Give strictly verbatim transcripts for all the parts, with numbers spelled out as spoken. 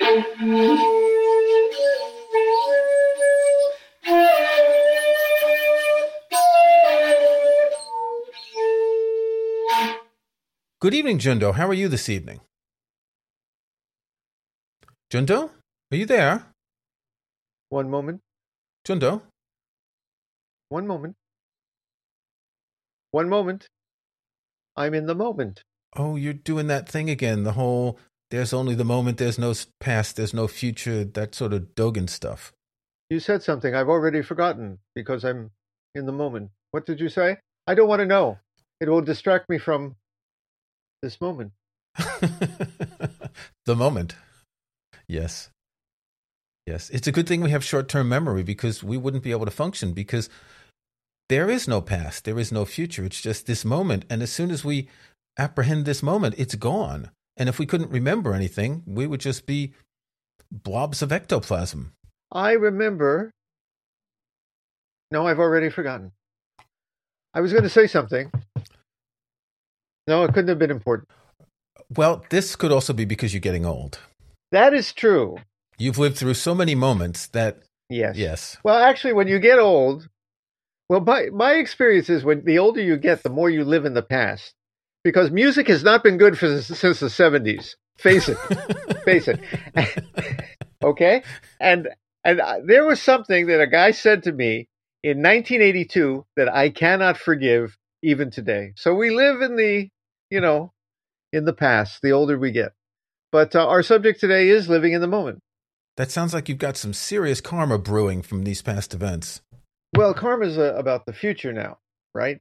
Good evening, Jundo. How are you this evening? Jundo? Are you there? One moment. Jundo? One moment. One moment. I'm in the moment. Oh, you're doing that thing again, the whole there's only the moment, there's no past, there's no future, that sort of Dogen stuff. You said something I've already forgotten because I'm in the moment. What did you say? I don't want to know. It will distract me from this moment. The moment. Yes. Yes. It's a good thing we have short-term memory because we wouldn't be able to function because there is no past, there is no future. It's just this moment. And as soon as we apprehend this moment, it's gone. And if we couldn't remember anything, we would just be blobs of ectoplasm. I remember. No, I've already forgotten. I was going to say something. No, it couldn't have been important. Well, this could also be because you're getting old. That is true. You've lived through so many moments that... Yes. Yes. Well, actually, when you get old... Well, my, my experience is when the older you get, the more you live in the past. Because music has not been good for, since the seventies. Face it. Face it. Okay? And and I, there was something that a guy said to me in nineteen eighty-two that I cannot forgive even today. So we live in the, you know, in the past, the older we get. But uh, our subject today is living in the moment. That sounds like you've got some serious karma brewing from these past events. Well, karma is uh, about the future now, right?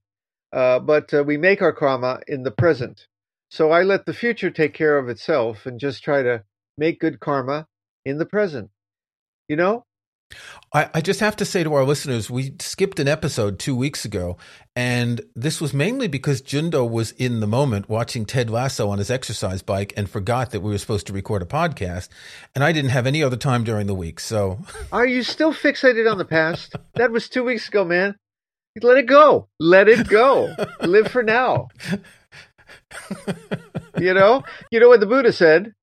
Uh, but uh, we make our karma in the present. So I let the future take care of itself and just try to make good karma in the present. You know? I, I just have to say to our listeners, we skipped an episode two weeks ago, and this was mainly because Jundo was in the moment watching Ted Lasso on his exercise bike and forgot that we were supposed to record a podcast, and I didn't have any other time during the week, so... Are you still fixated on the past? That was two weeks ago, man. Let it go. Let it go. Live for now. You know? You know what the Buddha said?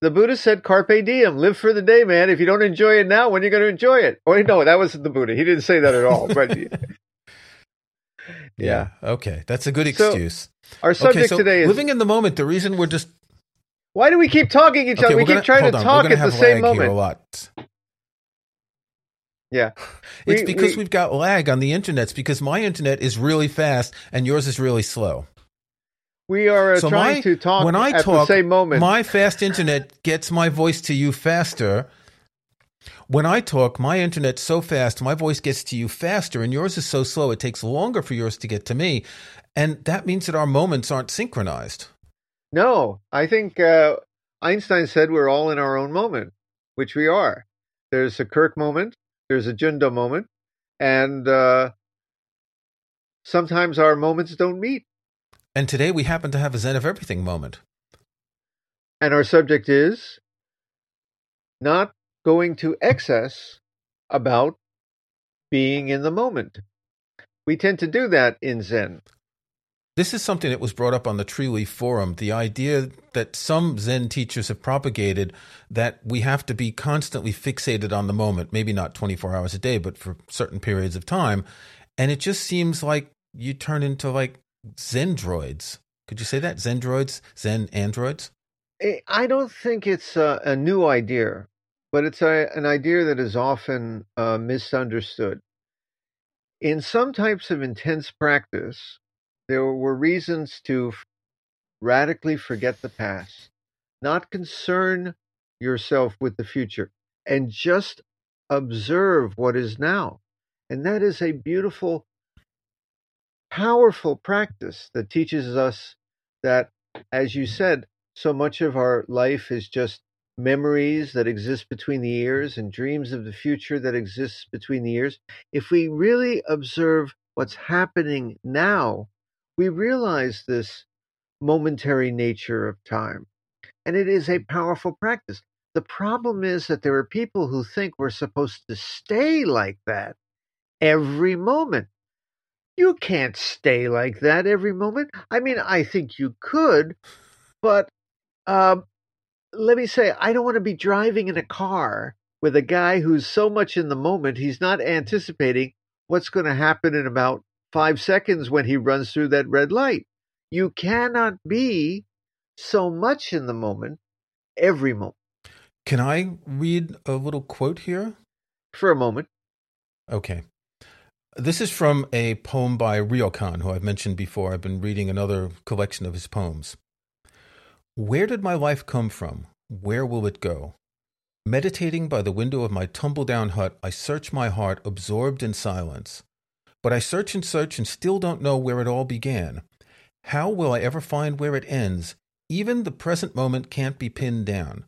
The Buddha said, carpe diem, live for the day, man. If you don't enjoy it now, when are you going to enjoy it? Oh, no, that wasn't the Buddha. He didn't say that at all. But yeah. yeah. Okay. That's a good excuse. So our subject okay, so today is... living in the moment, the reason we're just... Why do we keep talking each okay, other? We gonna, keep trying to on. talk at the same moment. A lot. Yeah. It's we, because we, we've got lag on the internets because my internet is really fast and yours is really slow. We are uh, so trying my, to talk when I at talk, the same moment. My fast internet gets my voice to you faster. When I talk, my internet's so fast, my voice gets to you faster, and yours is so slow, it takes longer for yours to get to me. And that means that our moments aren't synchronized. No, I think uh, Einstein said we're all in our own moment, which we are. There's a Kirk moment. There's a Jundo moment. And uh, sometimes our moments don't meet. And today we happen to have a Zen of Everything moment. And our subject is not going to excess about being in the moment. We tend to do that in Zen. This is something that was brought up on the Tree Leaf Forum, the idea that some Zen teachers have propagated that we have to be constantly fixated on the moment, maybe not twenty-four hours a day, but for certain periods of time. And it just seems like you turn into like Zen droids. Could you say that? Zen droids? Zen androids? I don't think it's a, a new idea, but it's a, an idea that is often uh, misunderstood. In some types of intense practice, there were reasons to radically forget the past, not concern yourself with the future, and just observe what is now. And that is a beautiful powerful practice that teaches us that, as you said, so much of our life is just memories that exist between the ears and dreams of the future that exists between the ears. If we really observe what's happening now, we realize this momentary nature of time. And it is a powerful practice. The problem is that there are people who think we're supposed to stay like that every moment. You can't stay like that every moment. I mean, I think you could, but um, let me say, I don't want to be driving in a car with a guy who's so much in the moment, he's not anticipating what's going to happen in about five seconds when he runs through that red light. You cannot be so much in the moment every moment. Can I read a little quote here? For a moment. Okay. This is from a poem by Ryōkan, who I've mentioned before. I've been reading another collection of his poems. Where did my life come from? Where will it go? Meditating by the window of my tumble-down hut, I search my heart, absorbed in silence. But I search and search and still don't know where it all began. How will I ever find where it ends? Even the present moment can't be pinned down.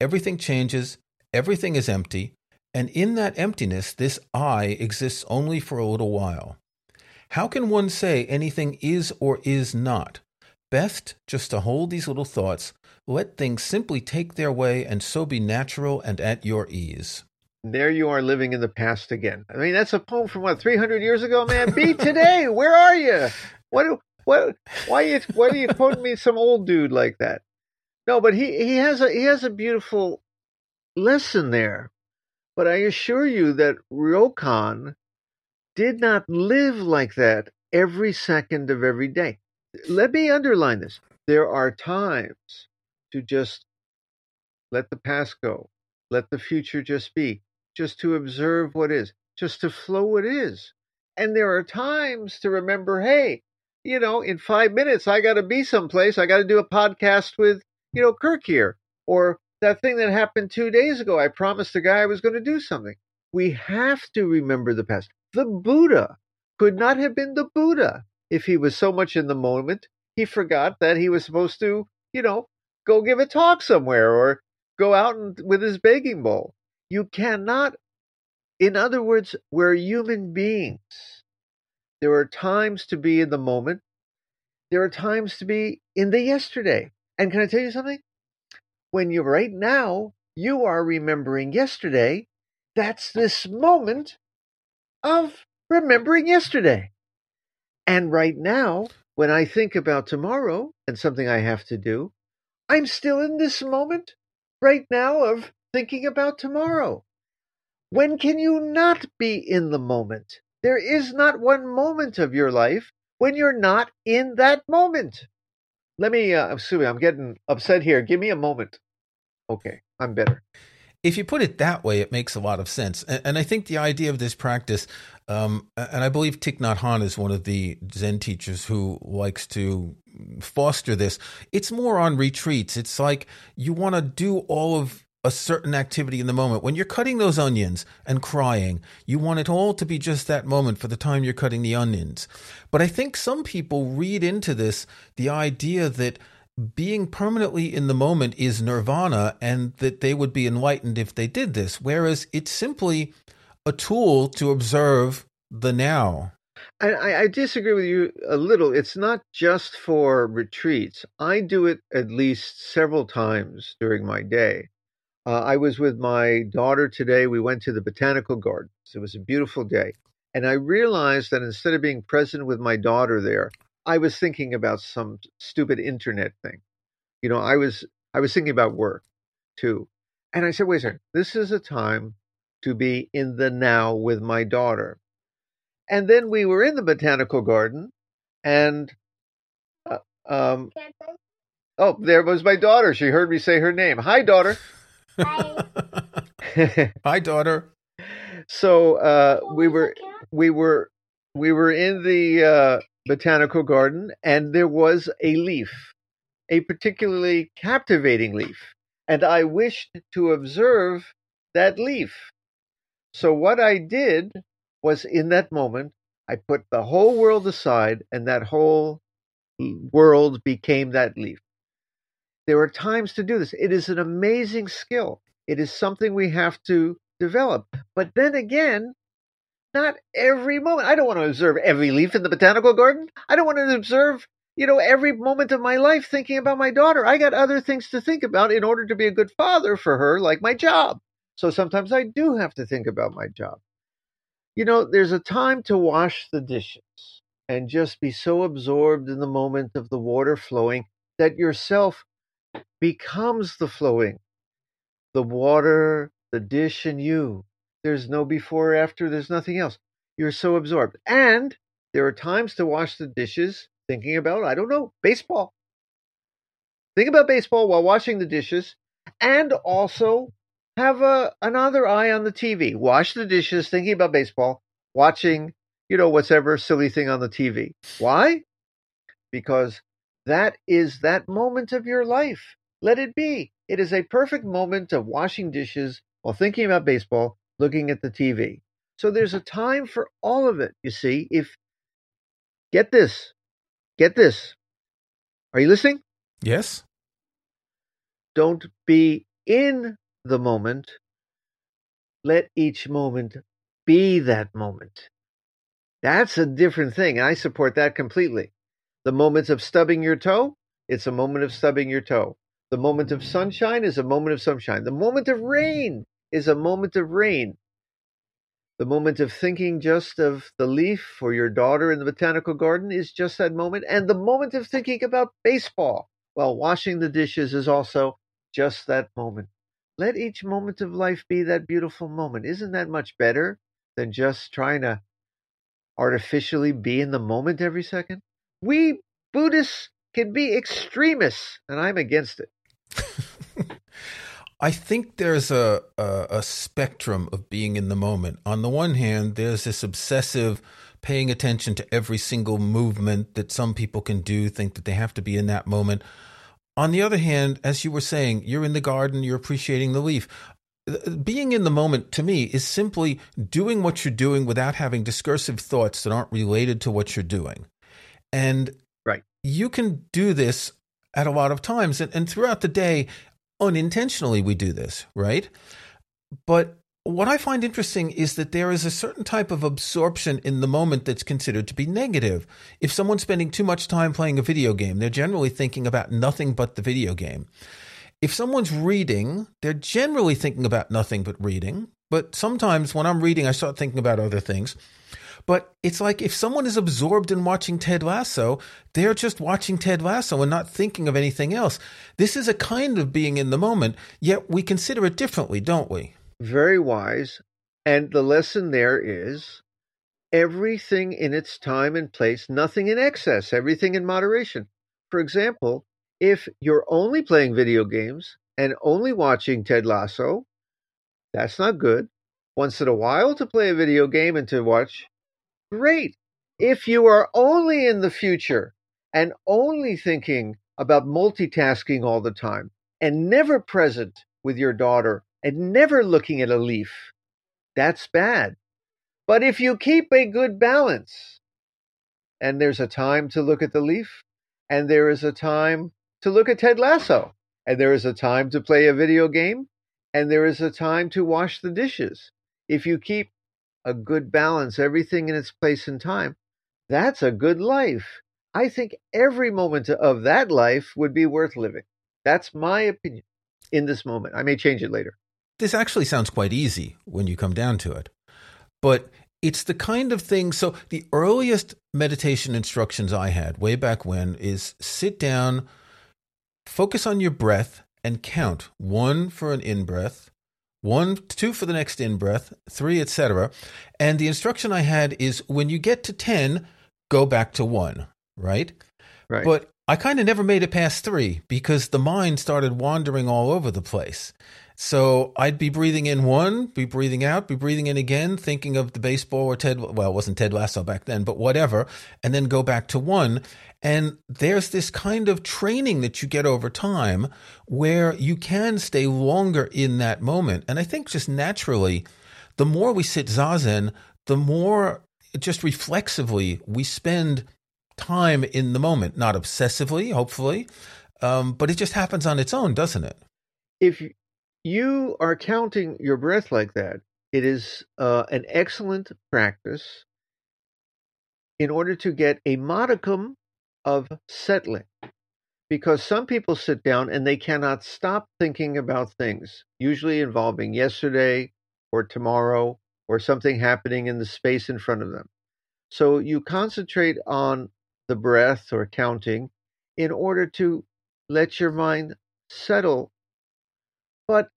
Everything changes, everything is empty, and in that emptiness, this I exists only for a little while. How can one say anything is or is not? Best just to hold these little thoughts, let things simply take their way, and so be natural and at your ease. There you are, living in the past again. I mean, that's a poem from, what, three hundred years ago, man? Be today! Where are you? What? What? Why are you, why are you quoting me some old dude like that? No, but he, he has a he has a beautiful lesson there. But I assure you that Ryōkan did not live like that every second of every day. Let me underline this. There are times to just let the past go, let the future just be, just to observe what is, just to flow what is. And there are times to remember, hey, you know, in five minutes, I got to be someplace. I got to do a podcast with, you know, Kirk here, or that thing that happened two days ago. I promised the guy I was going to do something. We have to remember the past. The Buddha could not have been the Buddha if he was so much in the moment. He forgot that he was supposed to, you know, go give a talk somewhere or go out and, with his begging bowl. You cannot, in other words, we're human beings. There are times to be in the moment. There are times to be in the yesterday. And can I tell you something? When you right now, you are remembering yesterday. That's this moment of remembering yesterday. And right now, when I think about tomorrow and something I have to do, I'm still in this moment right now of thinking about tomorrow. When can you not be in the moment? There is not one moment of your life when you're not in that moment. Let me, uh, excuse me, I'm getting upset here. Give me a moment. Okay, I'm better. If you put it that way, it makes a lot of sense. And, and I think the idea of this practice, um, and I believe Thich Nhat Hanh is one of the Zen teachers who likes to foster this. It's more on retreats. It's like you want to do all of a certain activity in the moment. When you're cutting those onions and crying, you want it all to be just that moment for the time you're cutting the onions. But I think some people read into this the idea that being permanently in the moment is nirvana and that they would be enlightened if they did this, whereas it's simply a tool to observe the now. I, I disagree with you a little. It's not just for retreats. I do it at least several times during my day. Uh, I was with my daughter today. We went to the botanical gardens. It was a beautiful day. And I realized that instead of being present with my daughter there, I was thinking about some stupid internet thing. You know, I was I was thinking about work, too. And I said, wait a second, this is a time to be in the now with my daughter. And then we were in the botanical garden, and uh, um, oh, there was my daughter. She heard me say her name. Hi, daughter. Hi. Hi, daughter. So uh, we were, we were, we were in the uh, botanical garden, and there was a leaf, a particularly captivating leaf, and I wished to observe that leaf. So what I did was, in that moment, I put the whole world aside, and that whole world became that leaf. There are times to do this. It is an amazing skill. It is something we have to develop. But then again, not every moment. I don't want to observe every leaf in the botanical garden. I don't want to observe, you know, every moment of my life thinking about my daughter. I got other things to think about in order to be a good father for her, like my job. So sometimes I do have to think about my job. You know, there's a time to wash the dishes and just be so absorbed in the moment of the water flowing that yourself becomes the flowing. The water, the dish, and you. There's no before or after. There's nothing else. You're so absorbed. And there are times to wash the dishes thinking about, I don't know, baseball. Think about baseball while washing the dishes, and also have a, another eye on the T V. Wash the dishes thinking about baseball, watching, you know, whatever silly thing on the T V. Why? Because that is that moment of your life. Let it be. It is a perfect moment of washing dishes while thinking about baseball, looking at the T V. So there's a time for all of it, you see. If get this, get this. Are you listening? Yes. Don't be in the moment. Let each moment be that moment. That's a different thing. I support that completely. The moments of stubbing your toe, it's a moment of stubbing your toe. The moment of sunshine is a moment of sunshine. The moment of rain is a moment of rain. The moment of thinking just of the leaf for your daughter in the botanical garden is just that moment. And the moment of thinking about baseball while washing the dishes is also just that moment. Let each moment of life be that beautiful moment. Isn't that much better than just trying to artificially be in the moment every second? We Buddhists can be extremists, and I'm against it. I think there's a, a a spectrum of being in the moment. On the one hand, there's this obsessive paying attention to every single movement that some people can do, think that they have to be in that moment. On the other hand, as you were saying, you're in the garden, you're appreciating the leaf. Being in the moment, to me, is simply doing what you're doing without having discursive thoughts that aren't related to what you're doing. And right. You can do this at a lot of times. And, and throughout the day, unintentionally, we do this, right? But what I find interesting is that there is a certain type of absorption in the moment that's considered to be negative. If someone's spending too much time playing a video game, they're generally thinking about nothing but the video game. If someone's reading, they're generally thinking about nothing but reading. But sometimes when I'm reading, I start thinking about other things. But it's like if someone is absorbed in watching Ted Lasso, they're just watching Ted Lasso and not thinking of anything else. This is a kind of being in the moment, yet we consider it differently, don't we? Very wise. And the lesson there is everything in its time and place, nothing in excess, everything in moderation. For example, if you're only playing video games and only watching Ted Lasso, that's not good. Once in a while to play a video game and to watch. Great. If you are only in the future and only thinking about multitasking all the time and never present with your daughter and never looking at a leaf, that's bad. But if you keep a good balance and there's a time to look at the leaf and there is a time to look at Ted Lasso and there is a time to play a video game and there is a time to wash the dishes, if you keep a good balance, everything in its place and time, that's a good life. I think every moment of that life would be worth living. That's my opinion in this moment. I may change it later. This actually sounds quite easy when you come down to it. But it's the kind of thing, so the earliest meditation instructions I had way back when is sit down, focus on your breath, and count. One for an in-breath, One, two for the next in-breath, three, et cetera. And the instruction I had is when you get to ten, go back to one, right? Right. But I kind of never made it past three because the mind started wandering all over the place. So I'd be breathing in one, be breathing out, be breathing in again, thinking of the baseball or Ted, well, it wasn't Ted Lasso back then, but whatever, and then go back to one. And there's this kind of training that you get over time where you can stay longer in that moment. And I think just naturally, the more we sit zazen, the more just reflexively we spend time in the moment, not obsessively, hopefully, Um, but it just happens on its own, doesn't it? If you are counting your breath like that, it is uh, an excellent practice in order to get a modicum of settling. Because some people sit down and they cannot stop thinking about things, usually involving yesterday or tomorrow or something happening in the space in front of them. So you concentrate on the breath or counting in order to let your mind settle. But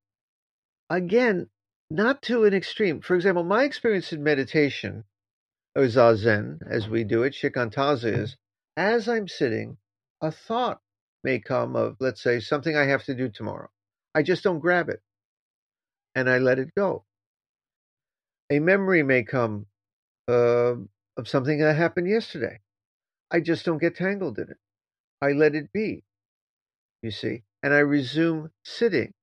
again, not to an extreme. For example, my experience in meditation, or zazen, as we do it, shikantaza, is as I'm sitting, a thought may come of, let's say, something I have to do tomorrow. I just don't grab it, and I let it go. A memory may come uh, of something that happened yesterday. I just don't get tangled in it. I let it be, you see, and I resume sitting.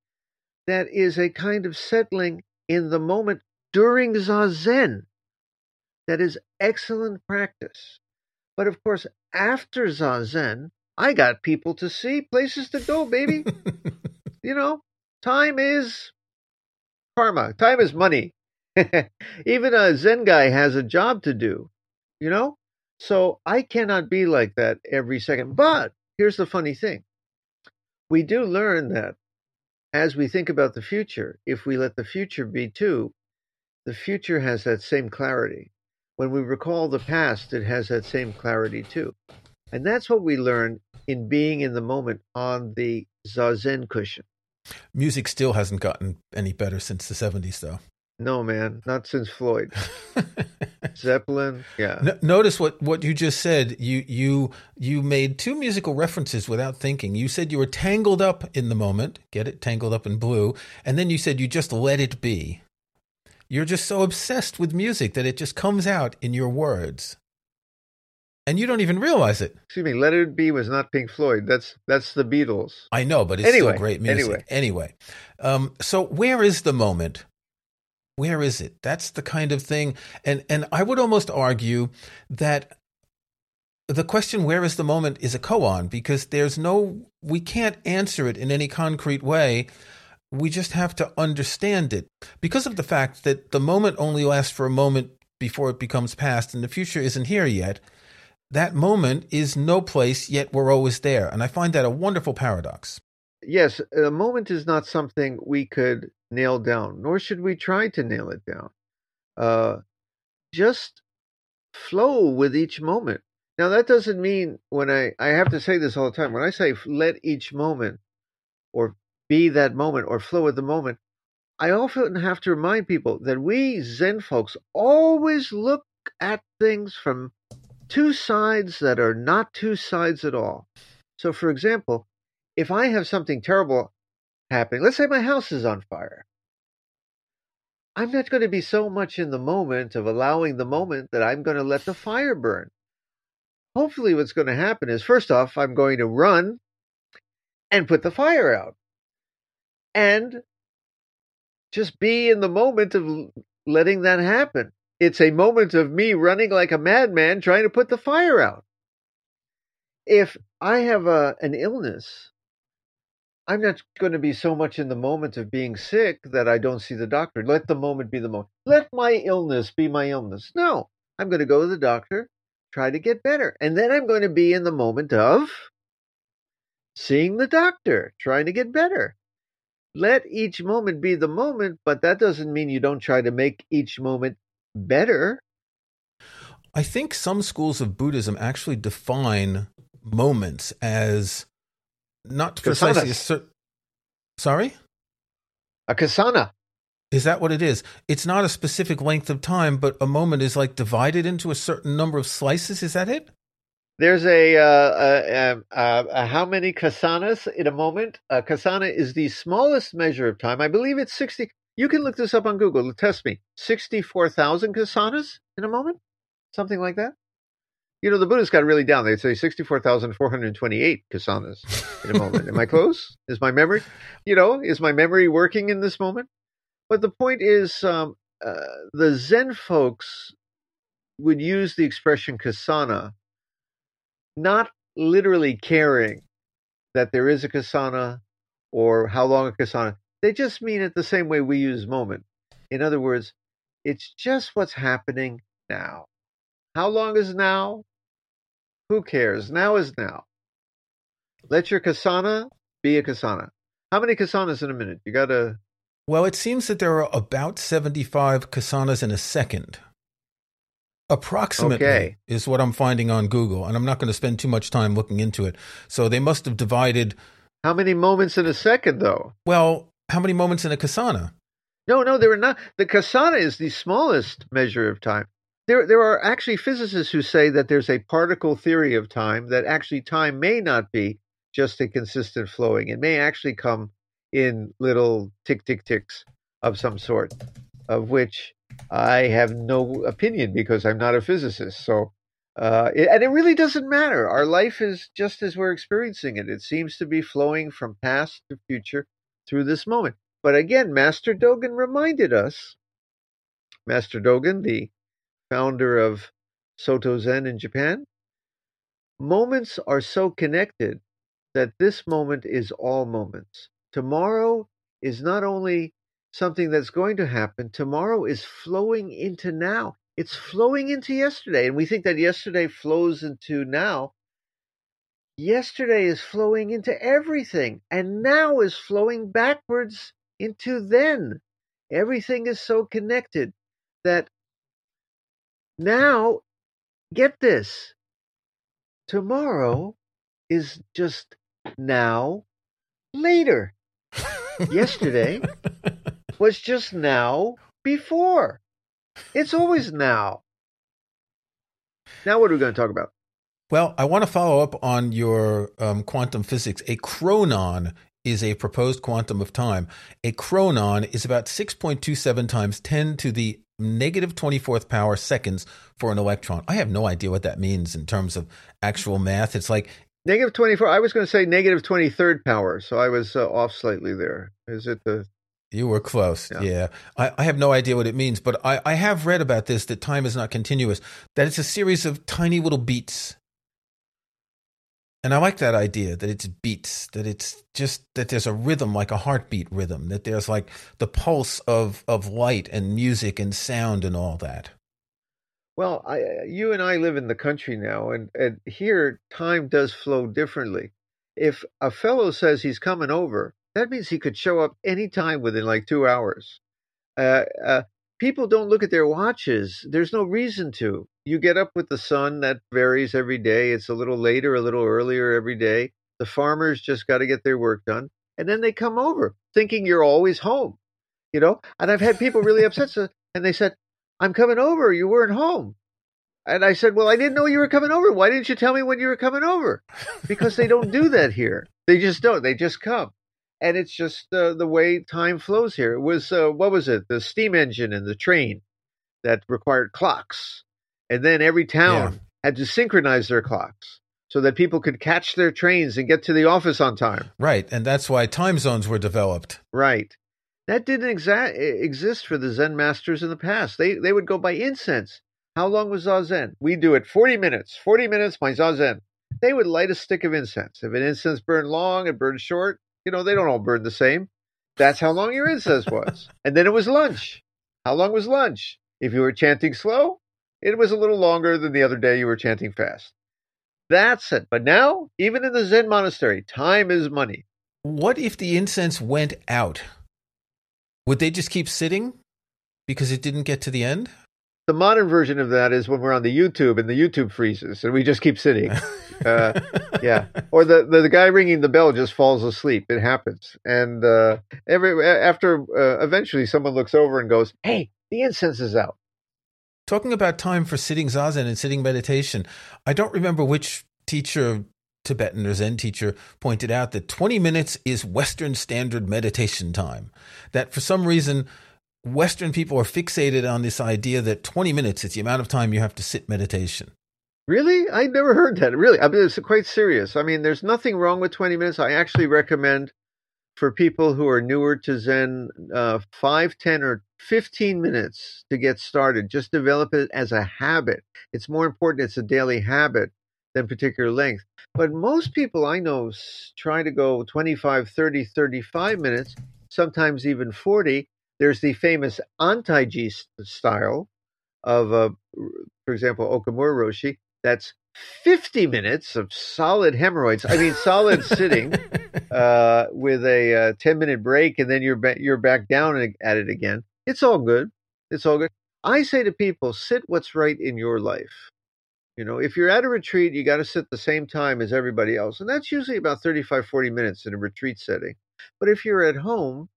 That is a kind of settling in the moment during zazen. That is excellent practice. But of course, after zazen, I got people to see, places to go, baby. You know, time is karma. Time is money. Even a Zen guy has a job to do, you know? So I cannot be like that every second. But here's the funny thing. We do learn that as we think about the future, if we let the future be too, the future has that same clarity. When we recall the past, it has that same clarity too. And that's what we learn in being in the moment on the zazen cushion. Music still hasn't gotten any better since the seventies, though. No, man, not since Floyd. Zeppelin, yeah. No, notice what, what you just said. You you you made two musical references without thinking. You said you were tangled up in the moment. Get it? Tangled up in blue. And then you said you just let it be. You're just so obsessed with music that it just comes out in your words. And you don't even realize it. Excuse me, Let It Be was not Pink Floyd. That's that's the Beatles. I know, but it's anyway, still great music. Anyway, anyway. Um, so where is the moment? Where is it? That's the kind of thing. And and I would almost argue that the question, where is the moment, is a koan, because there's no, we can't answer it in any concrete way. We just have to understand it. Because of the fact that the moment only lasts for a moment before it becomes past, and the future isn't here yet. That moment is no place, yet we're always there. And I find that a wonderful paradox. Yes, a moment is not something we could nail down, nor should we try to nail it down. Uh, just flow with each moment. Now, that doesn't mean when I, I have to say this all the time, when I say let each moment or be that moment or flow with the moment, I often have to remind people that we Zen folks always look at things from two sides that are not two sides at all. So, for example, if I have something terrible happening, let's say my house is on fire, I'm not going to be so much in the moment of allowing the moment that I'm going to let the fire burn. Hopefully what's going to happen is, first off, I'm going to run and put the fire out and just be in the moment of letting that happen. It's a moment of me running like a madman trying to put the fire out. If I have a, an illness, I'm not going to be so much in the moment of being sick that I don't see the doctor. Let the moment be the moment. Let my illness be my illness. No, I'm going to go to the doctor, try to get better. And then I'm going to be in the moment of seeing the doctor, trying to get better. Let each moment be the moment, but that doesn't mean you don't try to make each moment better. I think some schools of Buddhism actually define moments as not kasanas. Precisely a certain... Sorry? A kasana. Is that what it is? It's not a specific length of time, but a moment is like divided into a certain number of slices. Is that it? There's a, uh, a, a, a, a how many kasanas in a moment? A kasana is the smallest measure of time. I believe it's sixty... You can look this up on Google. Test me. sixty-four thousand kasanas in a moment? Something like that? You know, the Buddhists got really down. They say sixty-four thousand four hundred twenty-eight kasanas in a moment. Am I close? Is my memory, you know, is my memory working in this moment? But the point is, um, uh, the Zen folks would use the expression kasana, not literally caring that there is a kasana or how long a kasana. They just mean it the same way we use moment. In other words, it's just what's happening now. How long is now? Who cares? Now is now. Let your kasana be a kasana. How many kasanas in a minute? You got to... Well, it seems that there are about seventy-five kasanas in a second. Approximately okay. is what I'm finding on Google, and I'm not going to spend too much time looking into it. So they must have divided... How many moments in a second, though? Well, how many moments in a kasana? No, no, there are not. The kasana is the smallest measure of time. There, there are actually physicists who say that there's a particle theory of time, that actually time may not be just a consistent flowing. It may actually come in little tick, tick, ticks of some sort, of which I have no opinion because I'm not a physicist. So, uh, it, and it really doesn't matter. Our life is just as we're experiencing it. It seems to be flowing from past to future through this moment. But again, Master Dogen reminded us, Master Dogen, the founder of Soto Zen in Japan, moments are so connected that this moment is all moments. Tomorrow is not only something that's going to happen, tomorrow is flowing into now. It's flowing into yesterday, and we think that yesterday flows into now. Yesterday is flowing into everything, and now is flowing backwards into then. Everything is so connected that now, get this, tomorrow is just now later. Yesterday was just now before. It's always now. Now what are we going to talk about? Well, I want to follow up on your um, quantum physics. A chronon is a proposed quantum of time. A chronon is about six point two seven times ten to the negative twenty-fourth power seconds for an electron. I have no idea what that means in terms of actual math. It's like negative twenty-four. I was going to say negative twenty-third power, so I was uh, off slightly there. Is it the? You were close. Yeah, yeah. I, I have no idea what it means, but I, I have read about this, that time is not continuous, that it's a series of tiny little beats. And I like that idea, that it's beats, that it's just that there's a rhythm, like a heartbeat rhythm, that there's like the pulse of, of light and music and sound and all that. Well, I, you and I live in the country now, and, and here time does flow differently. If a fellow says he's coming over, that means he could show up any time within like two hours. Uh, uh, people don't look at their watches. There's no reason to. You get up with the sun, that varies every day. It's a little later, a little earlier every day. The farmers just got to get their work done. And then they come over thinking you're always home, you know? And I've had people really upset. So, and they said, I'm coming over. You weren't home. And I said, well, I didn't know you were coming over. Why didn't you tell me when you were coming over? Because they don't do that here. They just don't. They just come. And it's just uh, the way time flows here. It was, uh, what was it? The steam engine and the train that required clocks. And then every town yeah. had to synchronize their clocks so that people could catch their trains and get to the office on time. Right. And that's why time zones were developed. Right. That didn't exa- exist for the Zen masters in the past. They they would go by incense. How long was Zazen? We do it forty minutes. forty minutes by Zazen. They would light a stick of incense. If an incense burned long, it burned short. You know, they don't all burn the same. That's how long your incense was. And then it was lunch. How long was lunch? If you were chanting slow, it was a little longer than the other day you were chanting fast. That's it. But now, even in the Zen monastery, time is money. What if the incense went out? Would they just keep sitting because it didn't get to the end? The modern version of that is when we're on the YouTube and the YouTube freezes and we just keep sitting. uh, yeah. Or the, the, the guy ringing the bell just falls asleep. It happens. And uh, every after uh, eventually someone looks over and goes, hey, the incense is out. Talking about time for sitting Zazen and sitting meditation, I don't remember which teacher, Tibetan or Zen teacher, pointed out that twenty minutes is Western standard meditation time. That for some reason, Western people are fixated on this idea that twenty minutes is the amount of time you have to sit meditation. Really? I never heard that. Really? I mean, it's quite serious. I mean, there's nothing wrong with twenty minutes. I actually recommend for people who are newer to Zen, uh, five, ten, or fifteen minutes to get started. Just develop it as a habit. It's more important. It's a daily habit than particular length. But most people I know try to go twenty-five, thirty, thirty-five minutes, sometimes even forty. There's the famous antaiji style of, uh, for example, Okamura Roshi. That's fifty minutes of solid hemorrhoids. I mean, solid sitting uh, with a ten-minute break, and then you're ba- you're back down at it again. It's all good. It's all good. I say to people, sit what's right in your life. You know, if you're at a retreat, you got to sit the same time as everybody else. And that's usually about thirty-five, forty minutes in a retreat setting. But if you're at home,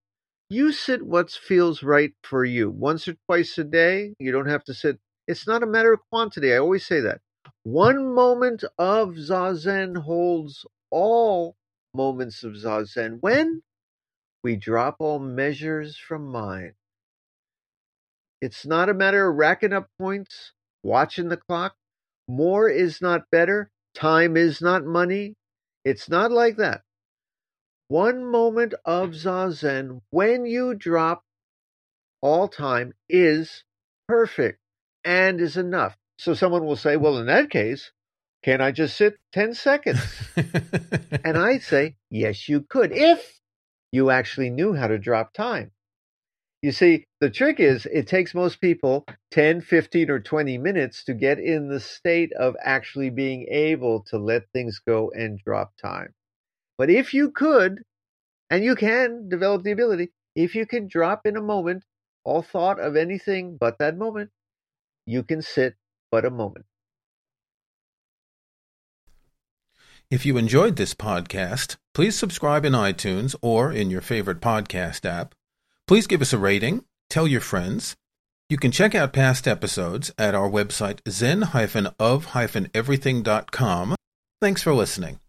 you sit what feels right for you. Once or twice a day, you don't have to sit. It's not a matter of quantity. I always say that. One moment of Zazen holds all moments of Zazen. When we drop all measures from mind. It's not a matter of racking up points, watching the clock. More is not better. Time is not money. It's not like that. One moment of Zazen, when you drop all time, is perfect and is enough. So someone will say, well, in that case, can I just sit ten seconds? And I say, yes, you could, if you actually knew how to drop time. You see, the trick is it takes most people ten, fifteen, or twenty minutes to get in the state of actually being able to let things go and drop time. But if you could, and you can develop the ability, if you can drop in a moment all thought of anything but that moment, you can sit but a moment. If you enjoyed this podcast, please subscribe in iTunes or in your favorite podcast app. Please give us a rating, tell your friends. You can check out past episodes at our website zen dash of dash everything dot com. Thanks for listening.